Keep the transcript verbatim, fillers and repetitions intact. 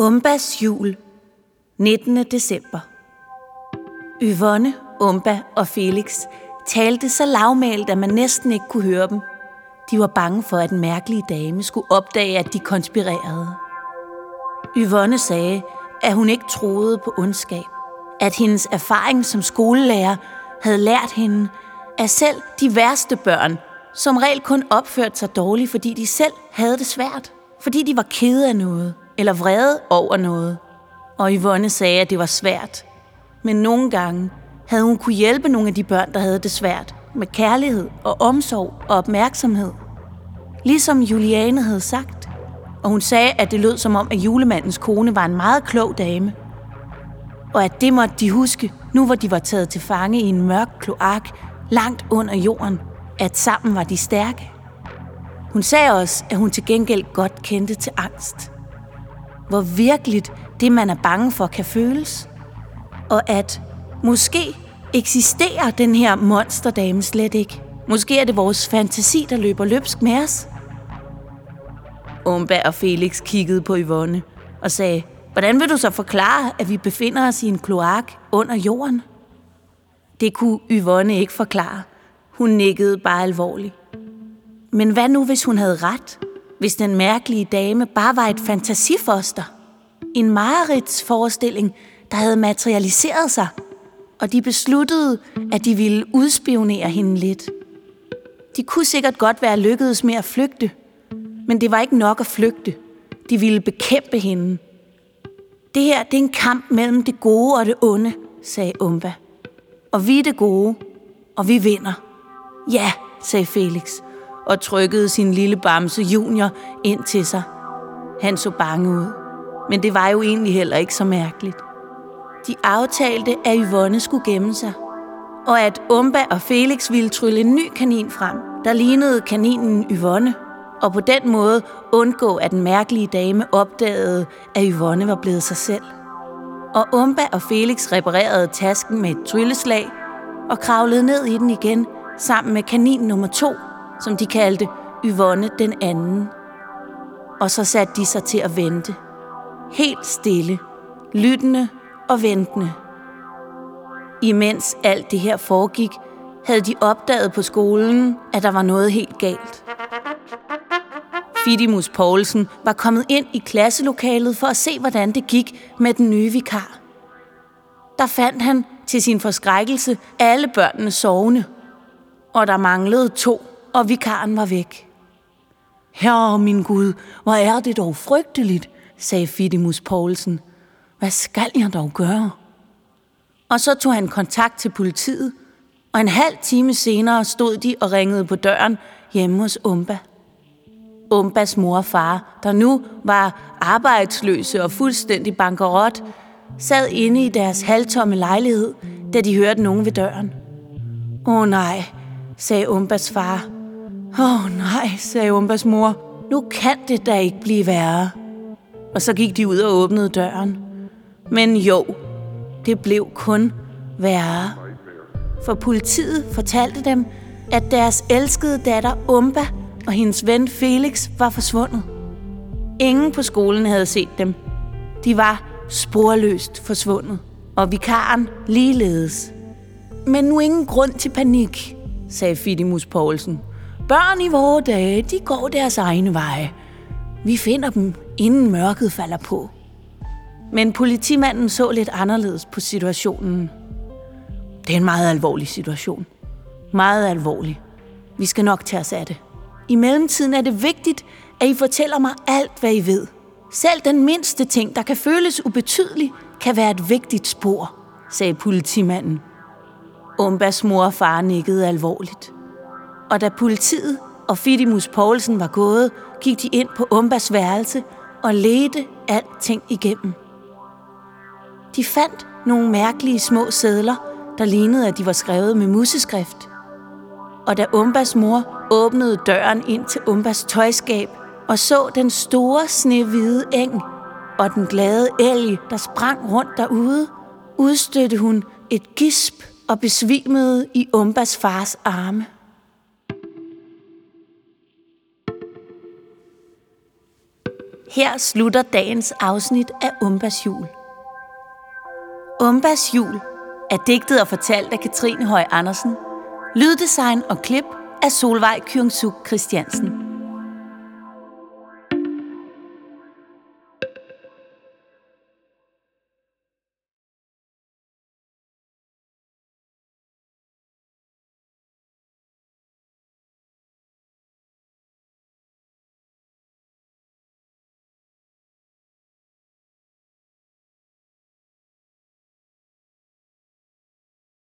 Umbas jul, nittende december. Yvonne, Umba og Felix talte så lavmælt, at man næsten ikke kunne høre dem. De var bange for, at den mærkelige dame skulle opdage, at de konspirerede. Yvonne sagde, at hun ikke troede på ondskab. At hendes erfaring som skolelærer havde lært hende, at selv de værste børn som regel kun opførte sig dårligt, fordi de selv havde det svært. Fordi de var kede af noget, eller vrede over noget. Og Yvonne sagde, at det var svært. Men nogle gange havde hun kunne hjælpe nogle af de børn, der havde det svært, med kærlighed og omsorg og opmærksomhed. Ligesom Juliane havde sagt. Og hun sagde, at det lød som om, at julemandens kone var en meget klog dame. Og at det måtte de huske, nu hvor de var taget til fange i en mørk kloak langt under jorden, at sammen var de stærke. Hun sagde også, at hun til gengæld godt kendte til angst. Hvor virkeligt det, man er bange for, kan føles. Og at måske eksisterer den her monsterdame slet ikke. Måske er det vores fantasi, der løber løbsk med os. Umba og Felix kiggede på Yvonne og sagde, hvordan vil du så forklare, at vi befinder os i en kloak under jorden? Det kunne Yvonne ikke forklare. Hun nikkede bare alvorligt. Men hvad nu, hvis hun havde ret? Hvis den mærkelige dame bare var et fantasifoster? En mareridtsforestilling, der havde materialiseret sig. Og de besluttede, at de ville udspionere hende lidt. De kunne sikkert godt være lykkedes med at flygte. Men det var ikke nok at flygte. De ville bekæmpe hende. Det her, det er en kamp mellem det gode og det onde, sagde Umba. Og vi er det gode, og vi vinder. Ja, sagde Felix, og trykkede sin lille bamse Junior ind til sig. Han så bange ud, men det var jo egentlig heller ikke så mærkeligt. De aftalte, at Yvonne skulle gemme sig, og at Umba og Felix ville trylle en ny kanin frem, der lignede kaninen Yvonne, og på den måde undgå, at den mærkelige dame opdagede, at Yvonne var blevet sig selv. Og Umba og Felix reparerede tasken med et trylleslag og kravlede ned i den igen, sammen med kanin nummer to, som de kaldte Yvonne den anden. Og så satte de sig til at vente. Helt stille, lyttende og ventende. Imens alt det her foregik, havde de opdaget på skolen, at der var noget helt galt. Fidimus Poulsen var kommet ind i klasselokalet for at se, hvordan det gik med den nye vikar. Der fandt han til sin forskrækkelse alle børnene sovende. Og der manglede to, og vikaren var væk. Herre min Gud, hvor er det dog frygteligt, sagde Fidimus Poulsen. Hvad skal jeg dog gøre? Og så tog han kontakt til politiet, og en halv time senere stod de og ringede på døren hjemme hos Umba. Umbas mor og far, der nu var arbejdsløse og fuldstændig bankerot, sad inde i deres halvtomme lejlighed, da de hørte nogen ved døren. Åh nej, sagde Umbas far. Åh nej, sagde Umbas mor. Nu kan det da ikke blive værre. Og så gik de ud og åbnede døren. Men jo, det blev kun værre. For politiet fortalte dem, at deres elskede datter Umba og hendes ven Felix var forsvundet. Ingen på skolen havde set dem. De var sporløst forsvundet, og vikaren ligeledes. Men nu ingen grund til panik, sagde Fidimus Poulsen. Børn i vore dage, de går deres egne veje. Vi finder dem, inden mørket falder på. Men politimanden så lidt anderledes på situationen. Det er en meget alvorlig situation. Meget alvorlig. Vi skal nok tage os af det. I mellemtiden er det vigtigt, at I fortæller mig alt, hvad I ved. Selv den mindste ting, der kan føles ubetydelig, kan være et vigtigt spor, sagde politimanden. Umbas mor og far nikkede alvorligt. Og da politiet og Fidimus Poulsen var gået, gik de ind på Umbas værelse og ledte alting igennem. De fandt nogle mærkelige små sedler, der lignede, at de var skrevet med museskrift. Og da Umbas mor åbnede døren ind til Umbas tøjskab og så den store snehvide eng og den glade elg, der sprang rundt derude, udstødte hun et gisp og besvimede i Umbas fars arme. Her slutter dagens afsnit af Umbas jul. Umbas jul er digtet og fortalt af Katrine Høj Andersen. Lyddesign og klip af Solveig Kyungsuk Christiansen.